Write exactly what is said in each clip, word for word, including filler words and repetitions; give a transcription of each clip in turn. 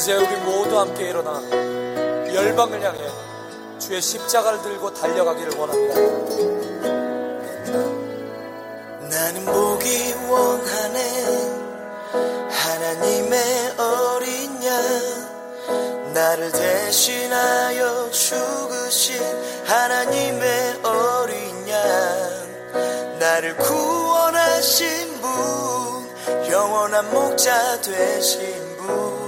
이제 우리 모두 함께 일어나 열방을 향해 주의 십자가를 들고 달려가기를 원합니다. 나는 보기 원하네 하나님의 어린 양, 나를 대신하여 죽으신 하나님의 어린 양, 나를 구원하신 분, 영원한 목자 되신 분,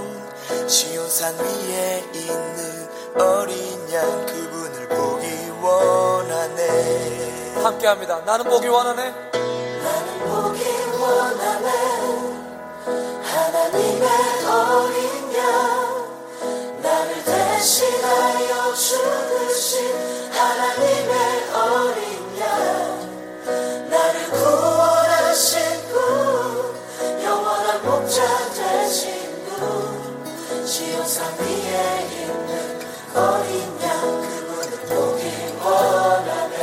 시온산 위에 있는 어린 양, 그분을 보기 원하네. 함께합니다. 나는 보기 원하네, 나는 보기 원하네 하나님의 어린 양, 나를 대신하여 죽으신 하나님의 어린 양, 나를 구원하신 분, 영원한 목자 되신 분, 지옥상 위에 있는 어린 양, 그분을 보기 원하네.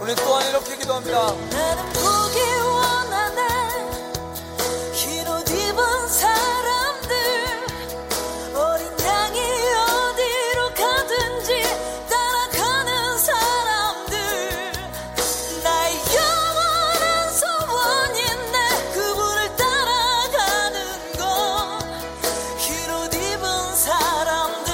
우리 또한 이렇게 기도합니다. 나는 보기 원하네 길옷 입은 사람들, 어린 양이 어디로 가든지 따라가는 사람들, 나의 영원한 소원인데 그분을 따라가는 것, 길옷 입은 사람들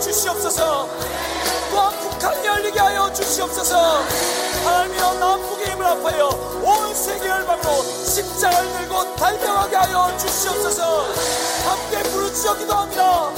주시옵소서. 또한 북한 열리게 하여 주시옵소서. 하나님이여, 남북의 힘을 합하여 온 세계 열방으로 십자가를 들고 달려가게 하여 주시옵소서. 함께 부르짖어 기도합니다.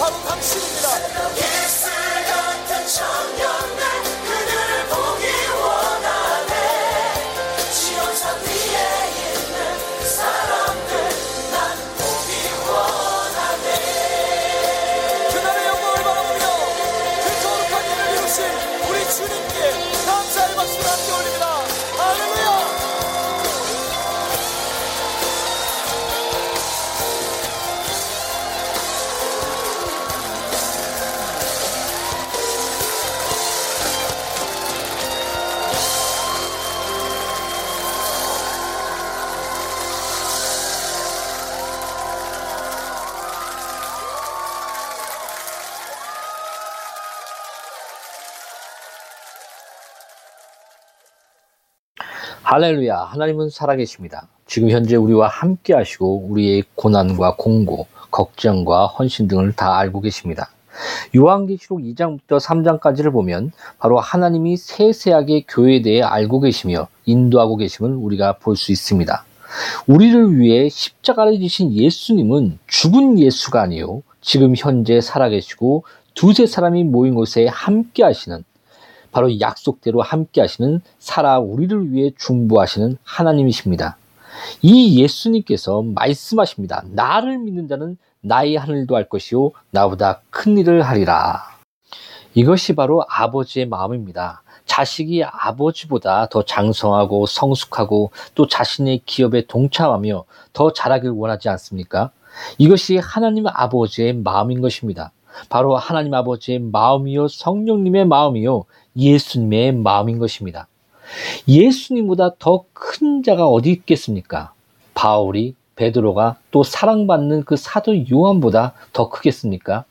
바로 당신입니다. 예술 같은 청년들 그들을 보기 원하네. 지원자 위에 있는 사람들 난 보기 원하네. 그날의 영광을 바라보며 그 거룩한 일을 이루신 우리 주님께 감사의 박수를 함께 올립니다. 할렐루야. 하나님은 살아계십니다. 지금 현재 우리와 함께 하시고 우리의 고난과 공고, 걱정과 헌신 등을 다 알고 계십니다. 요한계시록 이 장부터 삼 장까지를 보면 바로 하나님이 세세하게 교회에 대해 알고 계시며 인도하고 계심을 우리가 볼 수 있습니다. 우리를 위해 십자가를 지신 예수님은 죽은 예수가 아니요 지금 현재 살아계시고 두세 사람이 모인 곳에 함께 하시는, 바로 약속대로 함께 하시는, 살아 우리를 위해 중보하시는 하나님이십니다. 이 예수님께서 말씀하십니다. 나를 믿는 자는 나의 하늘도 할 것이요 나보다 큰 일을 하리라. 이것이 바로 아버지의 마음입니다. 자식이 아버지보다 더 장성하고 성숙하고 또 자신의 기업에 동참하며 더 잘하길 원하지 않습니까? 이것이 하나님 아버지의 마음인 것입니다. 바로 하나님 아버지의 마음이요 성령님의 마음이요 예수님의 마음인 것입니다. 예수님보다 더 큰 자가 어디 있겠습니까? 바울이, 베드로가, 또 사랑받는 그 사도 요한보다 더 크겠습니까?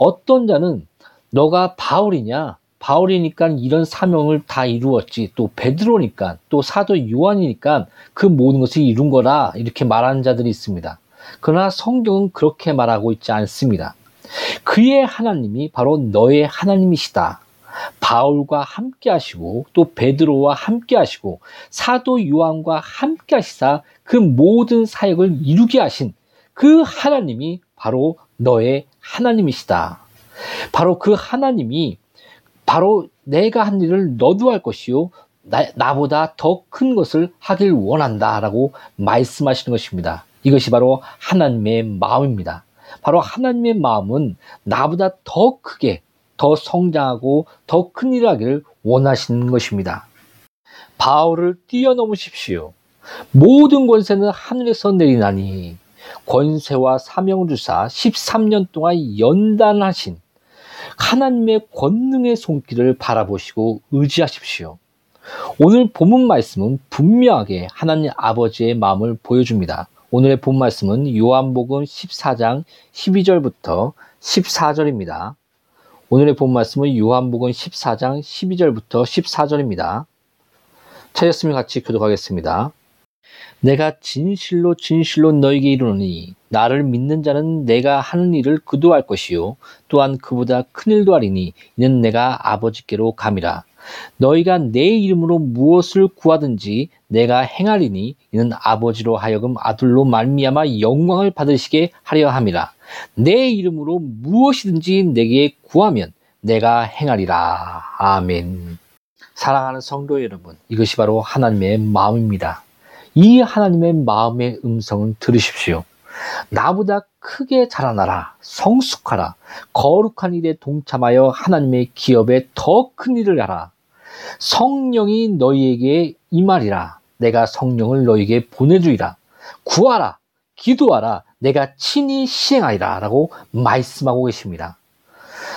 어떤 자는 너가 바울이냐, 바울이니까 이런 사명을 다 이루었지, 또 베드로니까, 또 사도 요한이니까 그 모든 것을 이룬 거라, 이렇게 말하는 자들이 있습니다. 그러나 성경은 그렇게 말하고 있지 않습니다. 그의 하나님이 바로 너의 하나님이시다. 바울과 함께 하시고 또 베드로와 함께 하시고 사도 요한과 함께 하시사 그 모든 사역을 이루게 하신 그 하나님이 바로 너의 하나님이시다. 바로 그 하나님이 바로 내가 한 일을 너도 할 것이요 나, 나보다 더 큰 것을 하길 원한다 라고 말씀하시는 것입니다. 이것이 바로 하나님의 마음입니다. 바로 하나님의 마음은 나보다 더 크게, 더 성장하고 더 큰 일을 하기를 원하시는 것입니다. 바울을 뛰어넘으십시오. 모든 권세는 하늘에서 내리나니 권세와 사명을 주사 십삼 년 동안 연단하신 하나님의 권능의 손길을 바라보시고 의지하십시오. 오늘 본문 말씀은 분명하게 하나님 아버지의 마음을 보여줍니다. 오늘의 본 말씀은 요한복음 십사 장 십이 절부터 십사 절입니다. 오늘의 본 말씀은 요한복음 십사 장 십이 절부터 십사 절입니다. 찾았으면 같이 교독하겠습니다. 내가 진실로 진실로 너에게 이르노니 나를 믿는 자는 내가 하는 일을 그도 할 것이요 또한 그보다 큰 일도 하리니 이는 내가 아버지께로 감이라. 너희가 내 이름으로 무엇을 구하든지 내가 행하리니 이는 아버지로 하여금 아들로 말미암아 영광을 받으시게 하려 함이라. 내 이름으로 무엇이든지 내게 구하면 내가 행하리라. 아멘. 사랑하는 성도 여러분, 이것이 바로 하나님의 마음입니다. 이 하나님의 마음의 음성을 들으십시오. 나보다 크게 자라나라, 성숙하라, 거룩한 일에 동참하여 하나님의 기업에 더 큰 일을 하라. 성령이 너희에게 임하리라. 내가 성령을 너희에게 보내주리라. 구하라, 기도하라, 내가 친히 시행하리라 라고 말씀하고 계십니다.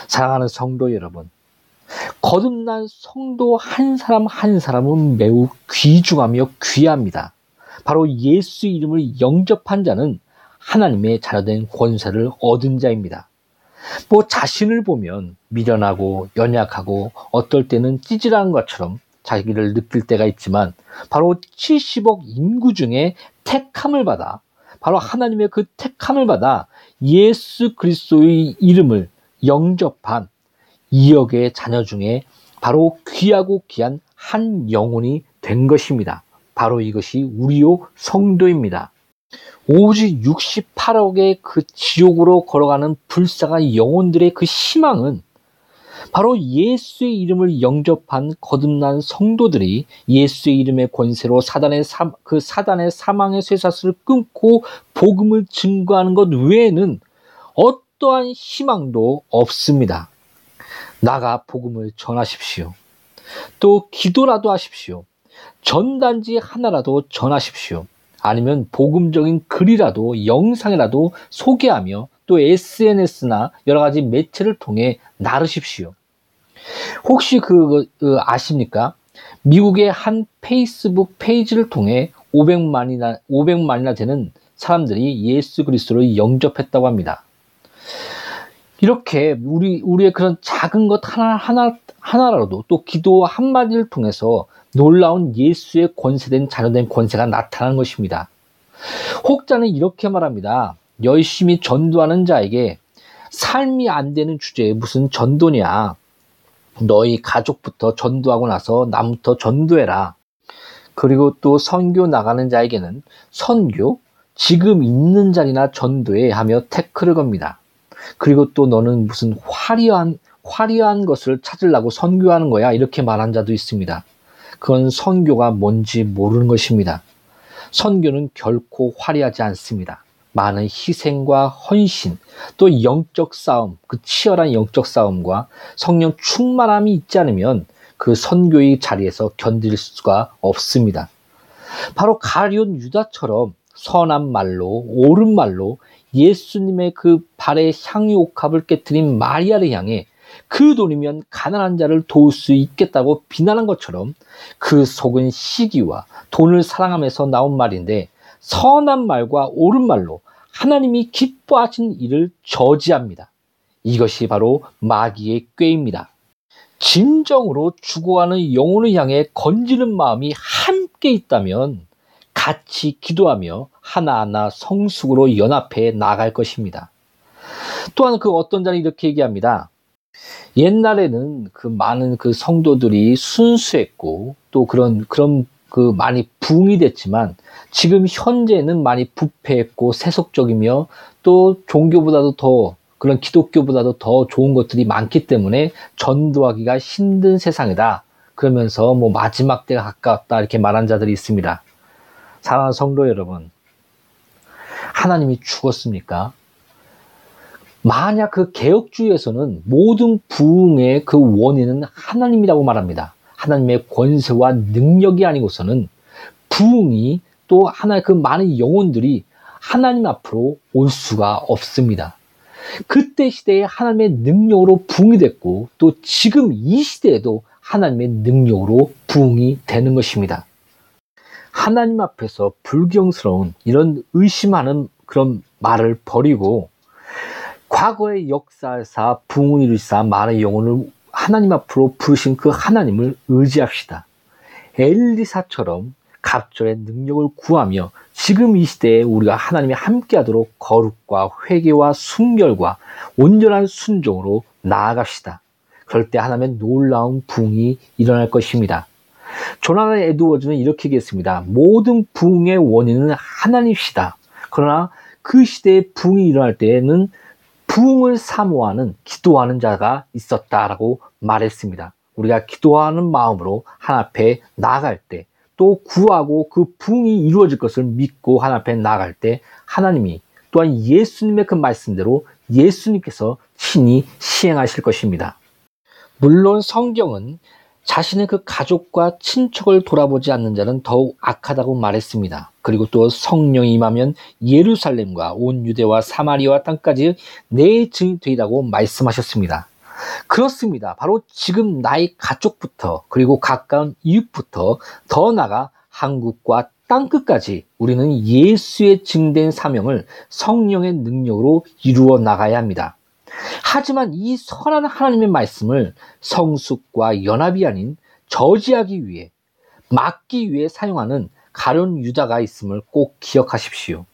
사랑하는 성도 여러분, 거듭난 성도 한 사람 한 사람은 매우 귀중하며 귀합니다. 바로 예수 이름을 영접한 자는 하나님의 자녀된 권세를 얻은 자입니다. 뭐 자신을 보면 미련하고 연약하고 어떨 때는 찌질한 것처럼 자기를 느낄 때가 있지만 바로 칠십억 인구 중에 택함을 받아, 바로 하나님의 그 택함을 받아 예수 그리스도의 이름을 영접한 이억의 자녀 중에 바로 귀하고 귀한 한 영혼이 된 것입니다. 바로 이것이 우리요 성도입니다. 오직 육십팔 억의 그 지옥으로 걸어가는 불쌍한 영혼들의 그 희망은 바로 예수의 이름을 영접한 거듭난 성도들이 예수의 이름의 권세로 사단의, 사, 그 사단의 사망의 쇠사슬을 끊고 복음을 증거하는 것 외에는 어떠한 희망도 없습니다. 나가 복음을 전하십시오. 또 기도라도 하십시오. 전단지 하나라도 전하십시오. 아니면 복음적인 글이라도 영상이라도 소개하며 또 에스엔에스나 여러 가지 매체를 통해 나르십시오. 혹시 그, 그 아십니까? 미국의 한 페이스북 페이지를 통해 오백만이나 오백만이나 되는 사람들이 예수 그리스도를 영접했다고 합니다. 이렇게 우리 우리의 그런 작은 것 하나 하나 하나라도 또 기도 한 마디를 통해서 놀라운 예수의 권세된 자녀된 권세가 나타나는 것입니다. 혹자는 이렇게 말합니다. 열심히 전도하는 자에게 삶이 안 되는 주제에 무슨 전도냐. 너희 가족부터 전도하고 나서 남부터 전도해라. 그리고 또 선교 나가는 자에게는 선교, 지금 있는 자리나 전도해 하며 태클을 겁니다. 그리고 또 너는 무슨 화려한 화려한 것을 찾으려고 선교하는 거야. 이렇게 말한 자도 있습니다. 그건 선교가 뭔지 모르는 것입니다. 선교는 결코 화려하지 않습니다. 많은 희생과 헌신, 또 영적 싸움, 그 치열한 영적 싸움과 성령 충만함이 있지 않으면 그 선교의 자리에서 견딜 수가 없습니다. 바로 가룟 유다처럼 선한 말로, 옳은 말로 예수님의 그 발의 향유 옥합을 깨뜨린 마리아를 향해 그 돈이면 가난한 자를 도울 수 있겠다고 비난한 것처럼 그 속은 시기와 돈을 사랑하면서 나온 말인데 선한 말과 옳은 말로 하나님이 기뻐하신 일을 저지합니다. 이것이 바로 마귀의 꾀입니다. 진정으로 죽어가는 영혼을 향해 건지는 마음이 함께 있다면 같이 기도하며 하나하나 성숙으로 연합해 나갈 것입니다. 또한 그 어떤 자는 이렇게 얘기합니다. 옛날에는 그 많은 그 성도들이 순수했고 또 그런 그런 그 많이 부흥이 됐지만 지금 현재는 많이 부패했고 세속적이며 또 종교보다도 더 그런 기독교보다도 더 좋은 것들이 많기 때문에 전도하기가 힘든 세상이다. 그러면서 뭐 마지막 때가 가까웠다 이렇게 말한 자들이 있습니다. 사랑하는 성도 여러분, 하나님이 죽었습니까? 만약 그 개혁주의에서는 모든 부흥의 그 원인은 하나님이라고 말합니다. 하나님의 권세와 능력이 아니고서는 부흥이 또 하나의 그 많은 영혼들이 하나님 앞으로 올 수가 없습니다. 그때 시대에 하나님의 능력으로 부흥이 됐고 또 지금 이 시대에도 하나님의 능력으로 부흥이 되는 것입니다. 하나님 앞에서 불경스러운 이런 의심하는 그런 말을 버리고 과거의 역사사, 부흥을 이루사 많은 영혼을 하나님 앞으로 부르신 그 하나님을 의지합시다. 엘리사처럼 갑절의 능력을 구하며 지금 이 시대에 우리가 하나님이 함께하도록 거룩과 회개와 순결과 온전한 순종으로 나아갑시다. 그럴 때 하나님의 놀라운 부흥이 일어날 것입니다. 조나단 에드워즈는 이렇게 얘기했습니다. 모든 부흥의 원인은 하나님이시다. 그러나 그 시대의 부흥이 일어날 때에는 부흥을 사모하는 기도하는 자가 있었다라고 말했습니다. 우리가 기도하는 마음으로 하나님 앞에 나아갈 때 또 구하고 그 부흥이 이루어질 것을 믿고 하나님 앞에 나아갈 때 하나님이 또한 예수님의 그 말씀대로 예수님께서 친히 시행하실 것입니다. 물론 성경은 자신의 그 가족과 친척을 돌아보지 않는 자는 더욱 악하다고 말했습니다. 그리고 또 성령이 임하면 예루살렘과 온 유대와 사마리아와 땅까지 내 증인이 되리라고 말씀하셨습니다. 그렇습니다. 바로 지금 나의 가족부터 그리고 가까운 이웃부터 더 나아가 한국과 땅끝까지 우리는 예수의 증된 사명을 성령의 능력으로 이루어 나가야 합니다. 하지만 이 선한 하나님의 말씀을 성숙과 연합이 아닌 저지하기 위해 막기 위해 사용하는 가룟 유다가 있음을 꼭 기억하십시오.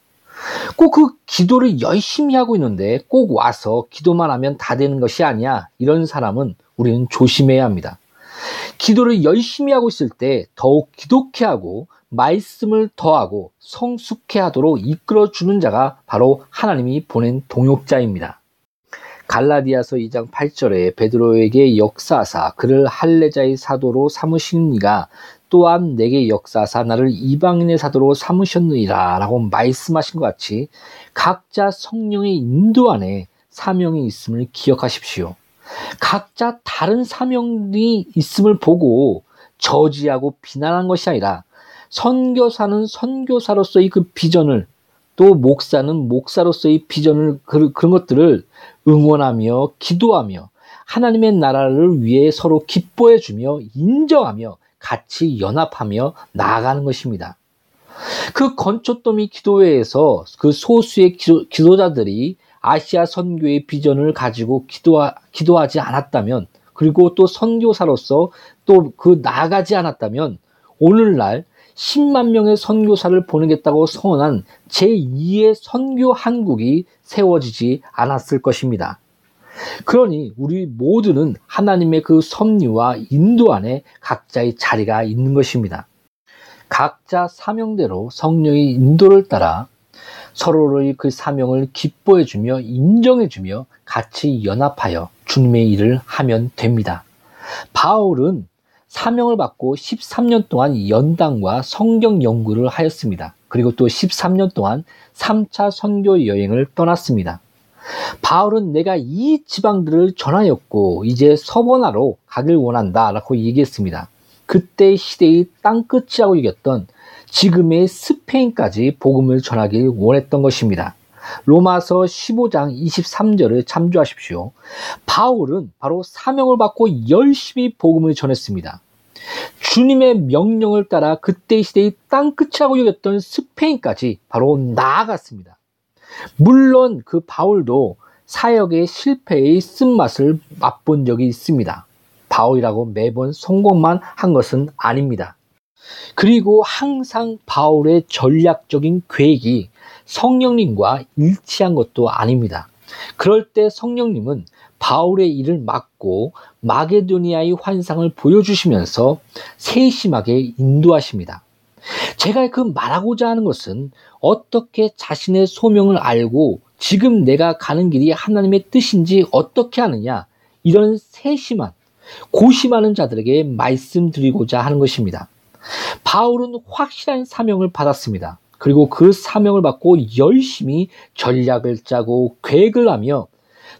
꼭 그 기도를 열심히 하고 있는데 꼭 와서 기도만 하면 다 되는 것이 아니야. 이런 사람은 우리는 조심해야 합니다. 기도를 열심히 하고 있을 때 더욱 기독케 하고 말씀을 더하고 성숙케 하도록 이끌어주는 자가 바로 하나님이 보낸 동역자입니다. 갈라디아서 이 장 팔 절에 베드로에게 역사하사 그를 할례자의 사도로 삼으시니가 또한 내게 역사하사 나를 이방인의 사도로 삼으셨느니라 라고 말씀하신 것 같이 각자 성령의 인도 안에 사명이 있음을 기억하십시오. 각자 다른 사명이 있음을 보고 저지하고 비난한 것이 아니라 선교사는 선교사로서의 그 비전을, 또 목사는 목사로서의 비전을, 그런 것들을 응원하며 기도하며 하나님의 나라를 위해 서로 기뻐해 주며 인정하며 같이 연합하며 나아가는 것입니다. 그 건초더미 기도회에서 그 소수의 기도, 기도자들이 아시아 선교의 비전을 가지고 기도하, 기도하지 않았다면, 그리고 또 선교사로서 또 그 나아가지 않았다면 오늘날 십만 명의 선교사를 보내겠다고 선언한 제이의 선교 한국이 세워지지 않았을 것입니다. 그러니 우리 모두는 하나님의 그 섭리와 인도 안에 각자의 자리가 있는 것입니다. 각자 사명대로 성령의 인도를 따라 서로의 그 사명을 기뻐해주며 인정해주며 같이 연합하여 주님의 일을 하면 됩니다. 바울은 사명을 받고 십삼 년 동안 연단과 성경 연구를 하였습니다. 그리고 또 십삼 년 동안 삼 차 선교 여행을 떠났습니다. 바울은 내가 이 지방들을 전하였고 이제 서번하로 가길 원한다 라고 얘기했습니다. 그때 시대의 땅끝이라고 얘기했던 지금의 스페인까지 복음을 전하길 원했던 것입니다. 로마서 십오 장 이십삼 절을 참조하십시오. 바울은 바로 사명을 받고 열심히 복음을 전했습니다. 주님의 명령을 따라 그때 시대의 땅끝이라고 여겼던 스페인까지 바로 나아갔습니다. 물론 그 바울도 사역의 실패의 쓴맛을 맛본 적이 있습니다. 바울이라고 매번 성공만 한 것은 아닙니다. 그리고 항상 바울의 전략적인 계획이 성령님과 일치한 것도 아닙니다. 그럴 때 성령님은 바울의 일을 막고 마게도니아의 환상을 보여주시면서 세심하게 인도하십니다. 제가 그 말하고자 하는 것은 어떻게 자신의 소명을 알고 지금 내가 가는 길이 하나님의 뜻인지 어떻게 하느냐, 이런 세심한 고심하는 자들에게 말씀드리고자 하는 것입니다. 바울은 확실한 사명을 받았습니다. 그리고 그 사명을 받고 열심히 전략을 짜고 계획을 하며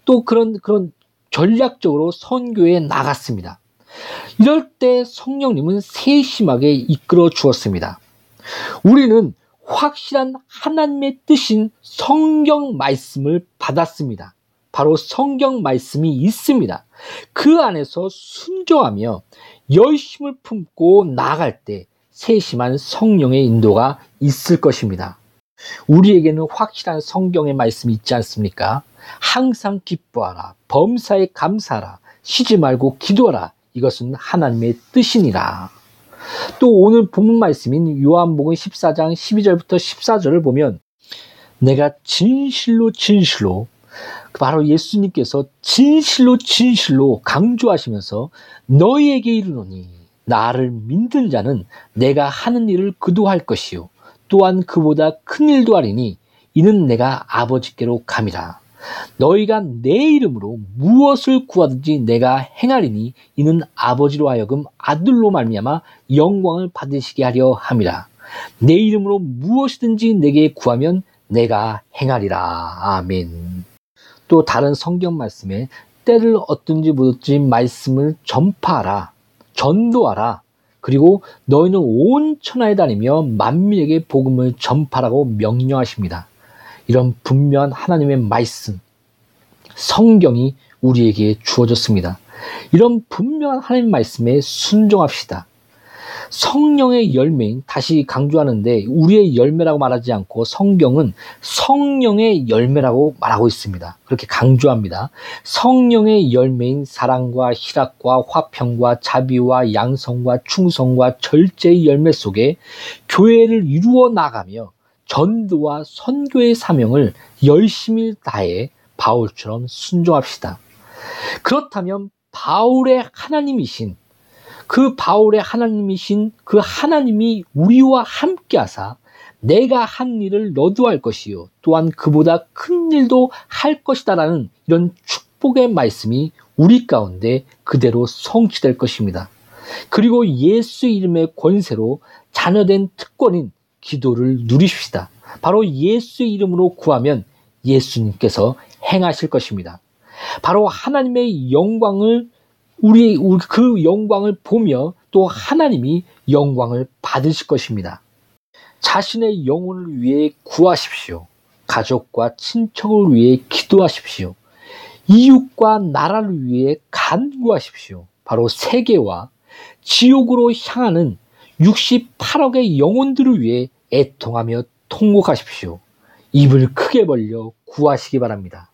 또 그런 그런 전략적으로 선교에 나갔습니다. 이럴 때 성령님은 세심하게 이끌어 주었습니다. 우리는 확실한 하나님의 뜻인 성경 말씀을 받았습니다. 바로 성경 말씀이 있습니다. 그 안에서 순종하며 열심을 품고 나아갈 때 세심한 성령의 인도가 있을 것입니다. 우리에게는 확실한 성경의 말씀이 있지 않습니까? 항상 기뻐하라, 범사에 감사하라, 쉬지 말고 기도하라, 이것은 하나님의 뜻이니라. 또 오늘 본문 말씀인 요한복음 십사 장 십이 절부터 십사 절을 보면, 내가 진실로 진실로, 바로 예수님께서 진실로 진실로 강조하시면서 너희에게 이르노니 나를 믿는 자는 내가 하는 일을 그도 할 것이요 또한 그보다 큰 일도 하리니 이는 내가 아버지께로 감이라. 너희가 내 이름으로 무엇을 구하든지 내가 행하리니 이는 아버지로 하여금 아들로 말미암아 영광을 받으시게 하려 함이라. 내 이름으로 무엇이든지 내게 구하면 내가 행하리라. 아멘. 또 다른 성경 말씀에 때를 얻든지 못든지 말씀을 전파하라, 전도하라, 그리고 너희는 온 천하에 다니며 만민에게 복음을 전파라고 명령하십니다. 이런 분명한 하나님의 말씀, 성경이 우리에게 주어졌습니다. 이런 분명한 하나님의 말씀에 순종합시다. 성령의 열매인, 다시 강조하는데 우리의 열매라고 말하지 않고 성경은 성령의 열매라고 말하고 있습니다. 그렇게 강조합니다. 성령의 열매인 사랑과 희락과 화평과 자비와 양성과 충성과 절제의 열매 속에 교회를 이루어 나가며 전도와 선교의 사명을 열심히 다해 바울처럼 순종합시다. 그렇다면 바울의 하나님이신 그 바울의 하나님이신 그 하나님이 우리와 함께 하사 내가 한 일을 너도 할 것이요 또한 그보다 큰 일도 할 것이다 라는 이런 축복의 말씀이 우리 가운데 그대로 성취될 것입니다. 그리고 예수 이름의 권세로 자녀된 특권인 기도를 누리십시다. 바로 예수 이름으로 구하면 예수님께서 행하실 것입니다. 바로 하나님의 영광을 우리 그 영광을 보며 또 하나님이 영광을 받으실 것입니다. 자신의 영혼을 위해 구하십시오. 가족과 친척을 위해 기도하십시오. 이웃과 나라를 위해 간구하십시오. 바로 세계와 지옥으로 향하는 육십팔억의 영혼들을 위해 애통하며 통곡하십시오. 입을 크게 벌려 구하시기 바랍니다.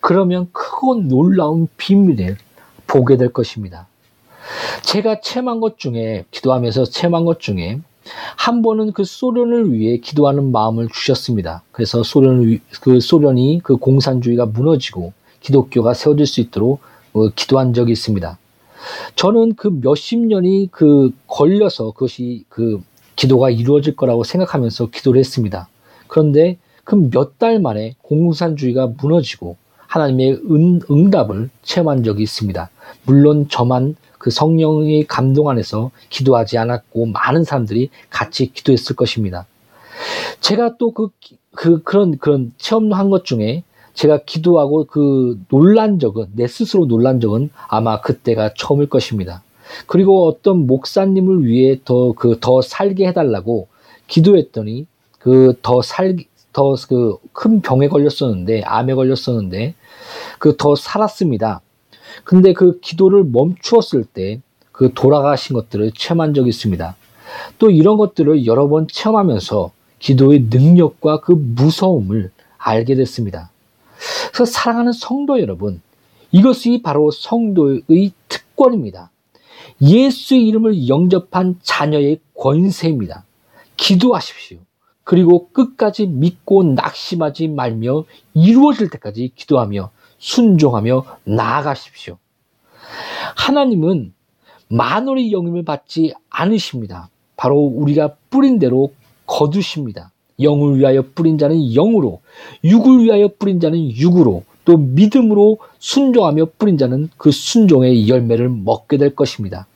그러면 크고 놀라운 비밀을 보게 될 것입니다. 제가 체험한 것 중에 기도하면서 체험한 것 중에 한 번은 그 소련을 위해 기도하는 마음을 주셨습니다. 그래서 소련, 그 소련이 그 공산주의가 무너지고 기독교가 세워질 수 있도록 어, 기도한 적이 있습니다. 저는 그 몇십 년이 그 걸려서 그것이 그 기도가 이루어질 거라고 생각하면서 기도를 했습니다. 그런데 그 몇 달 만에 공산주의가 무너지고 하나님의 은, 응답을 체험한 적이 있습니다. 물론 저만 그 성령의 감동 안에서 기도하지 않았고 많은 사람들이 같이 기도했을 것입니다. 제가 또 그, 그, 그런, 그런 체험한 것 중에 제가 기도하고 그 놀란 적은, 내 스스로 놀란 적은 아마 그때가 처음일 것입니다. 그리고 어떤 목사님을 위해 더, 그, 더 살게 해달라고 기도했더니 그 더 살, 더 그 큰 병에 걸렸었는데, 암에 걸렸었는데, 그 더 살았습니다. 근데 그 기도를 멈추었을 때 그 돌아가신 것들을 체험한 적이 있습니다. 또 이런 것들을 여러 번 체험하면서 기도의 능력과 그 무서움을 알게 됐습니다. 그래서 사랑하는 성도 여러분, 이것이 바로 성도의 특권입니다. 예수의 이름을 영접한 자녀의 권세입니다. 기도하십시오. 그리고 끝까지 믿고 낙심하지 말며 이루어질 때까지 기도하며 순종하며 나아가십시오. 하나님은 만월의 영임을 받지 않으십니다. 바로 우리가 뿌린 대로 거두십니다. 영을 위하여 뿌린 자는 영으로, 육을 위하여 뿌린 자는 육으로, 또 믿음으로 순종하며 뿌린 자는 그 순종의 열매를 먹게 될 것입니다.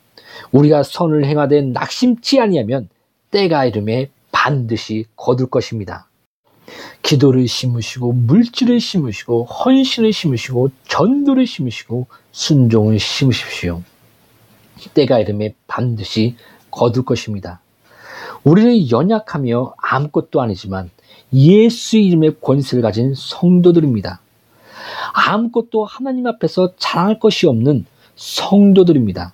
우리가 선을 행하되 낙심치 아니하면 때가 이르매 반드시 거둘 것입니다. 기도를 심으시고 물질을 심으시고 헌신을 심으시고 전도를 심으시고 순종을 심으십시오. 때가 이르매 반드시 거둘 것입니다. 우리는 연약하며 아무것도 아니지만 예수 이름의 권세를 가진 성도들입니다. 아무것도 하나님 앞에서 자랑할 것이 없는 성도들입니다.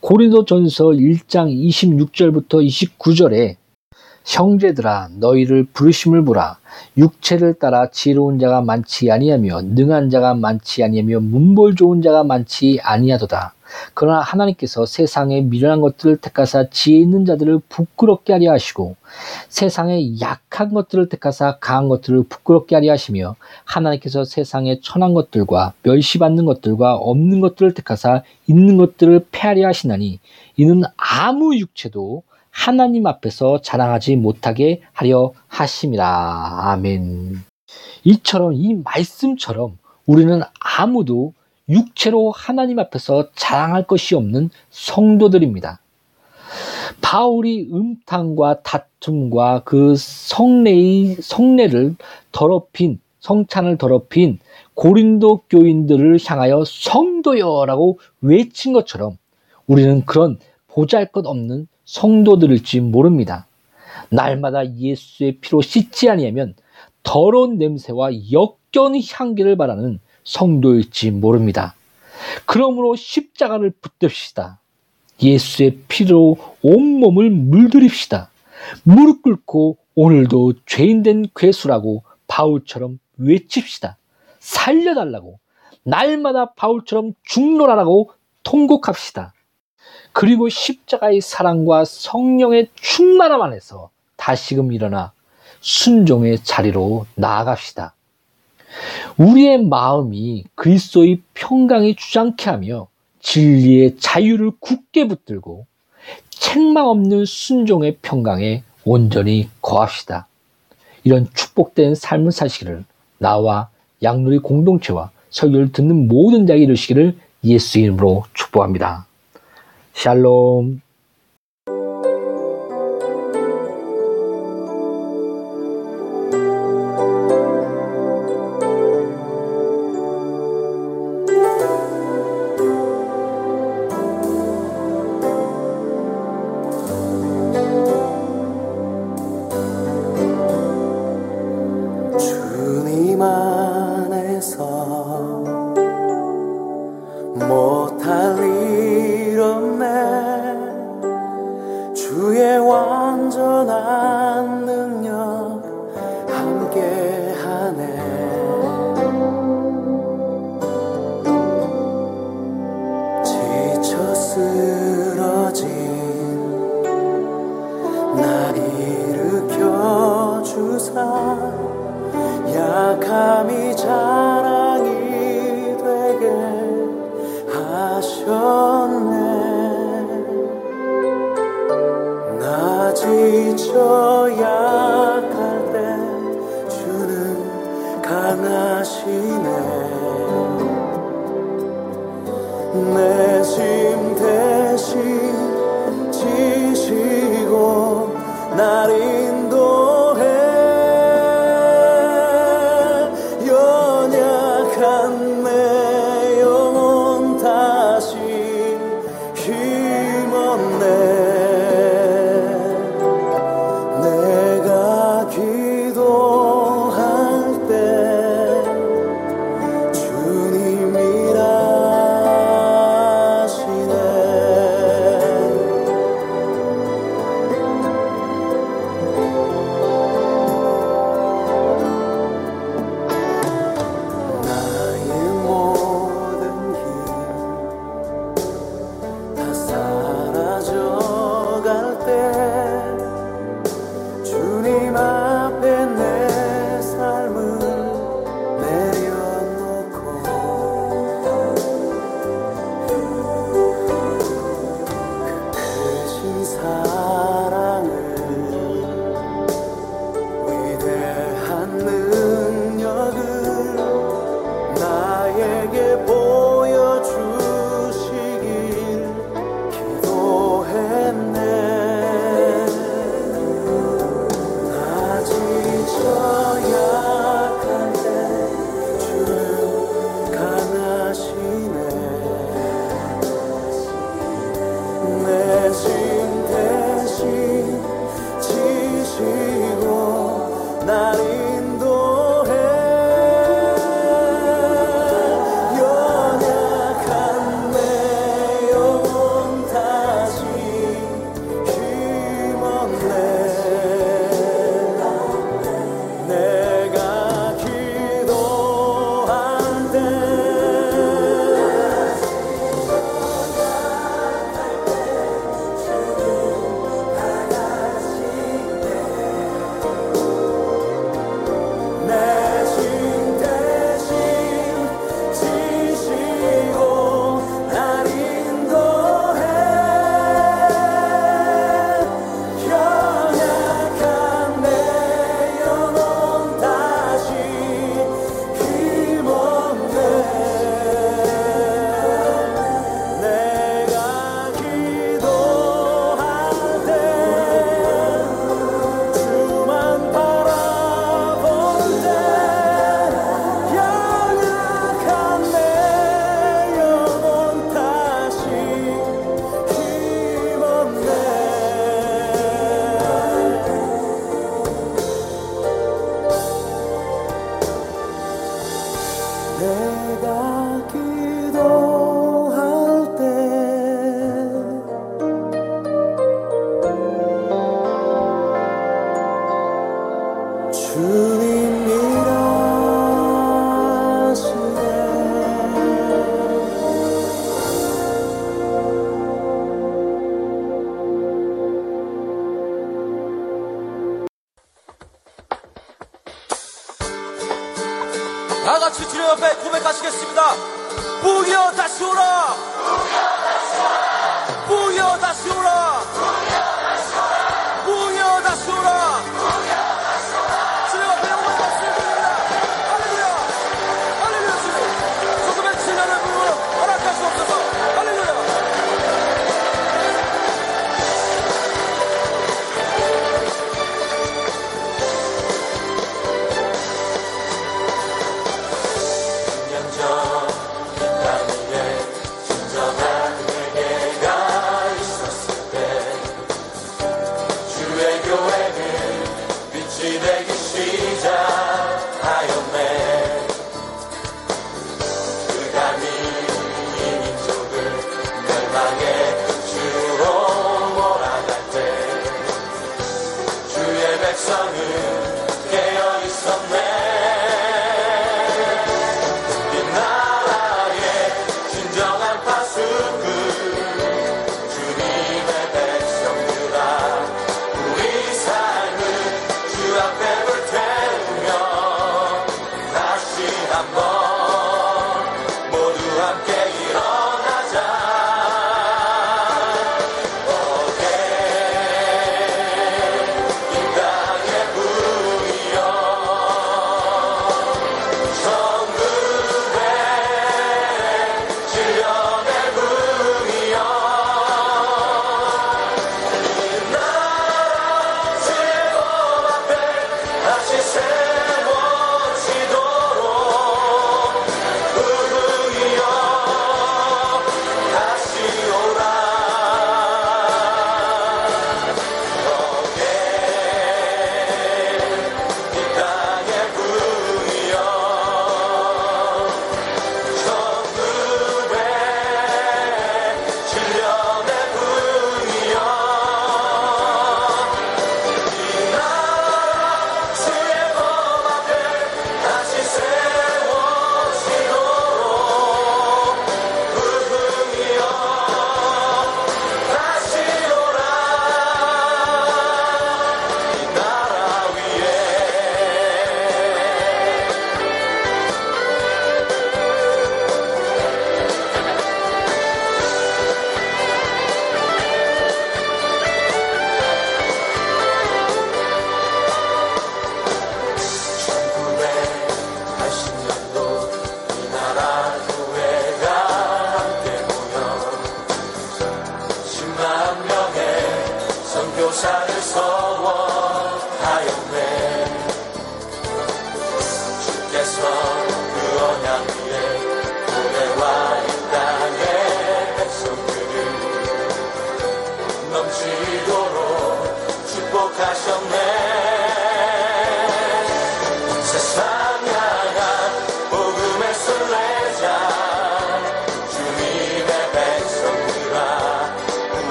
고린도전서 일 장 이십육 절부터 이십구 절에 형제들아 너희를 부르심을 보라. 육체를 따라 지혜로운 자가 많지 아니하며 능한 자가 많지 아니하며 문벌 좋은 자가 많지 아니하도다. 그러나 하나님께서 세상에 미련한 것들을 택하사 지혜 있는 자들을 부끄럽게 하려 하시고 세상에 약한 것들을 택하사 강한 것들을 부끄럽게 하려 하시며 하나님께서 세상에 천한 것들과 멸시받는 것들과 없는 것들을 택하사 있는 것들을 폐하려 하시나니 이는 아무 육체도 하나님 앞에서 자랑하지 못하게 하려 하심이라. 아멘. 이처럼 이 말씀처럼 우리는 아무도 육체로 하나님 앞에서 자랑할 것이 없는 성도들입니다. 바울이 음탕과 다툼과 그 성례의 성례를 더럽힌 성찬을 더럽힌 고린도 교인들을 향하여 성도여라고 외친 것처럼 우리는 그런 보잘것없는 성도들일지 모릅니다. 날마다 예수의 피로 씻지 아니하면 더러운 냄새와 역겨운 향기를 바라는 성도일지 모릅니다. 그러므로 십자가를 붙듭시다. 예수의 피로 온몸을 물들입시다. 무릎 꿇고 오늘도 죄인된 괴수라고 바울처럼 외칩시다. 살려달라고 날마다 바울처럼 죽노라라고 통곡합시다. 그리고 십자가의 사랑과 성령의 충만함 안에서 다시금 일어나 순종의 자리로 나아갑시다. 우리의 마음이 그리스도의 평강이 주장케 하며 진리의 자유를 굳게 붙들고 책망 없는 순종의 평강에 온전히 거합시다. 이런 축복된 삶을 사시기를 나와 양누리 공동체와 설교를 듣는 모든 자에게 이루시기를 예수의 이름으로 축복합니다. 샬롬. 약함이 자랑이 되게 하셨네. 나 지쳐 약할 때 주는 강하시네. 내 짐 대신 지시고 날 인도해. 다같이 주님 앞에 고백하시겠습니다. 부여 다시 오라. 십 년 전 이 땅 위에 진정한 은혜가 있었을 때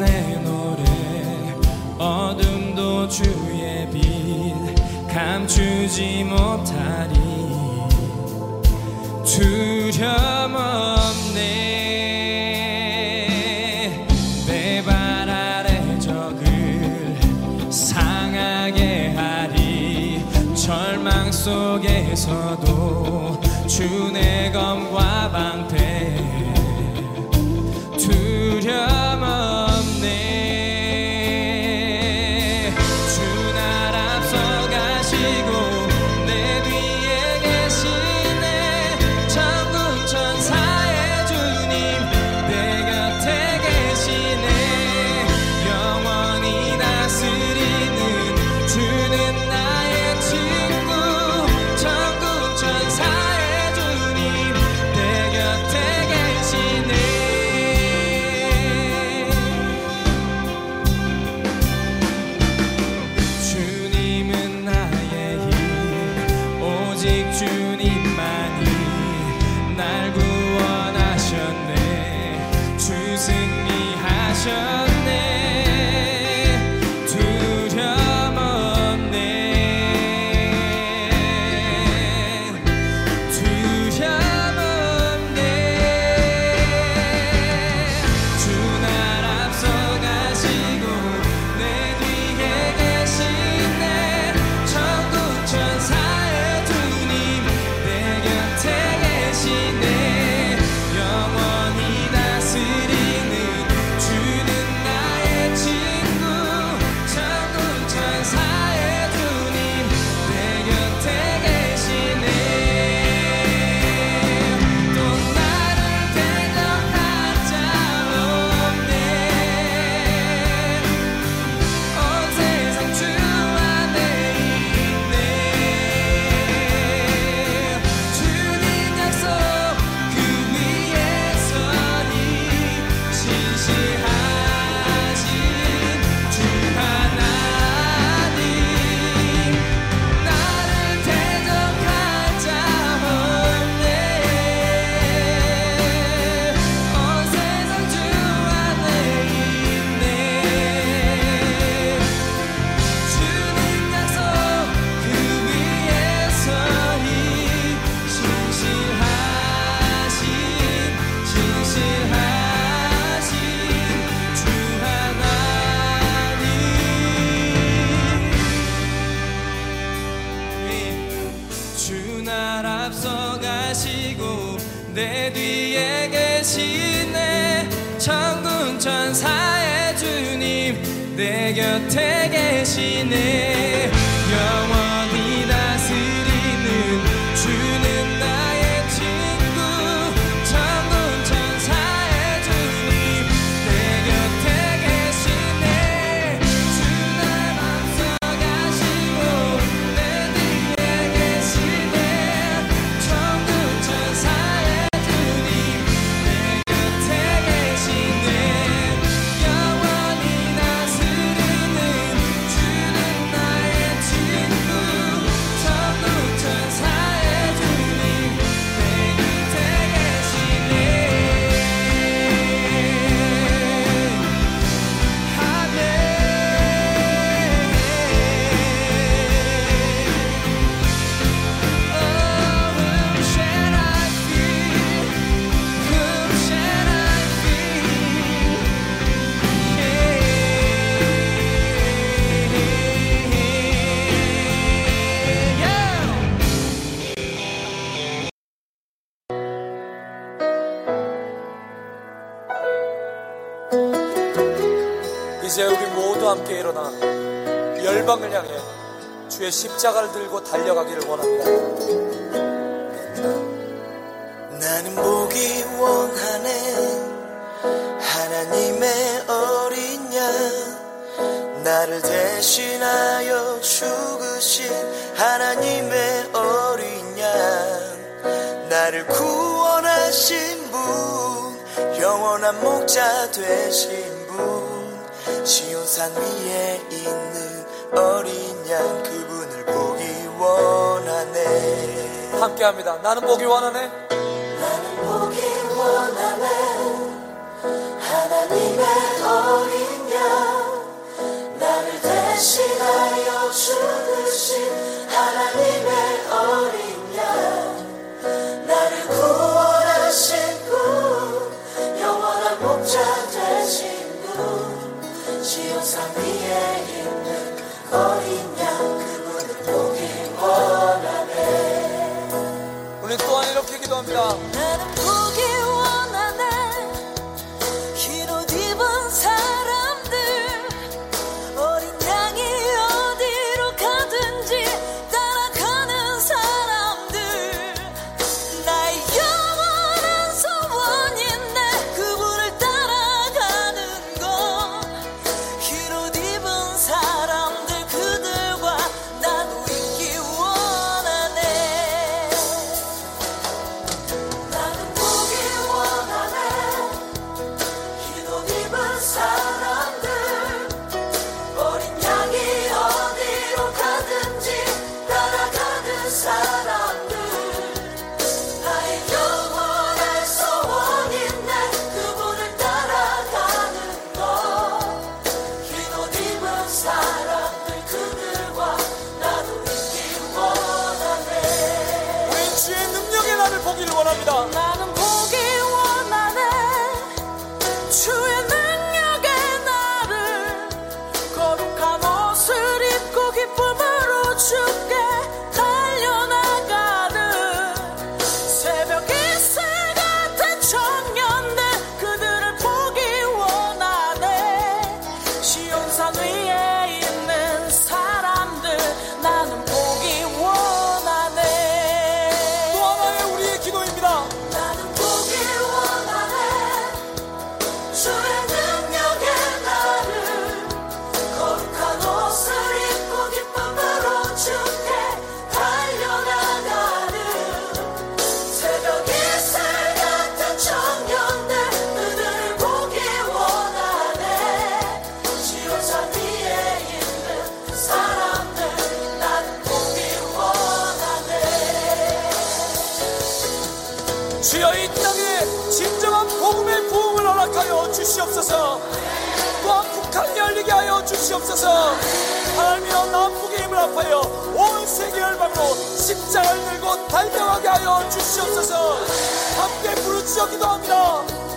내 노래 어둠도 주의 빛 감추지 못하리 두려움 없네 내 발 아래 적을 상하게 하리 절망 속에서도 주 내 검과 방패 두려움 없네 주 날 앞서 가시고 내 뒤에 계시네 천군 천사의 주님 내 곁에 계시네 영원히 다스리는 주는 나의 친구 천군 천사 주님만이 날 구원하셨네 주 승리하셨네 두려움 없네 두려움 없네 주 날 앞서 가시고 내 뒤에 계시네 천군 천사 앞서가시고 내 뒤에 계시네 천군 천사의 주님 내 곁에 계시네 영원히 다스리는 주는 나의 친구 천군 천사의 주님 내 곁에 계시네 주 날 앞서가시고 내 뒤에 계시네 이제 우리 모두 함께 일어나 열방을 향해 주의 십자가를 들고 달려가기를 원합니다. 나는 보기 원하네 하나님의 어린 양 나를 대신하여 죽으신 하나님의 어린 양 나를 구원하신 분 영원한 목자 되신 분 시온산 위에 있는 어린 양 그분을 보기 원하네 함께합니다. 나는 보기 원하네 나는 보기 원하네 하나님의 어린 지옥상 위에 있는 어린 양 그분을 보길 원하네. 우리 또한 이렇게 기도합니다. 나는 보길 원하네. 흰옷 입은 사람들 어린 양이 어디로 가든지 따라가는 사람들 나의 영원한 소원인데 그분을 따라가는 것. 흰옷 입은 사람들 그들과 나도 있기 원하네. 나는 보길 원하네. 흰옷 입은 사람들 어린 양이 어디로 가든지 따라가는 사람들 나의 영원한 소원인데 그분을 따라가는 것. 흰옷 입은 사람들 그들과 나도 있길 원하네. 우리 주의 능력의 나를 보기를 원합니다. 나는 보길 원하네. 주의 능력의 나를 거룩한 옷을 입고 기쁨으로 주께 달려나가는 새벽 이슬 같은 청년들 그들을 보기 원하네. 시온산 위에 있는 사람들 나는 보기 원하네. 또 하나의 우리의 기도입니다. 나는 보길 원하네. 주의 능력의 나를 거룩한 옷을 입고 기쁨으로 주께 달려나가는 새벽 이슬 같은 청년들 그들을 보기 원하네. 지옥산 위에 있는 사람들 나는 보기 원하네. 주여 이 땅에 진정한 복음의 부흥을 허락하여 주시옵소서. 또한 북한이 열리게 하여 주시옵소서. 하나님이여 남북의 힘을 합하여 온 세계 열방으로 십자가를 들고 달려가게 하여 주시옵소서. 함께 부르짖어 기도합니다.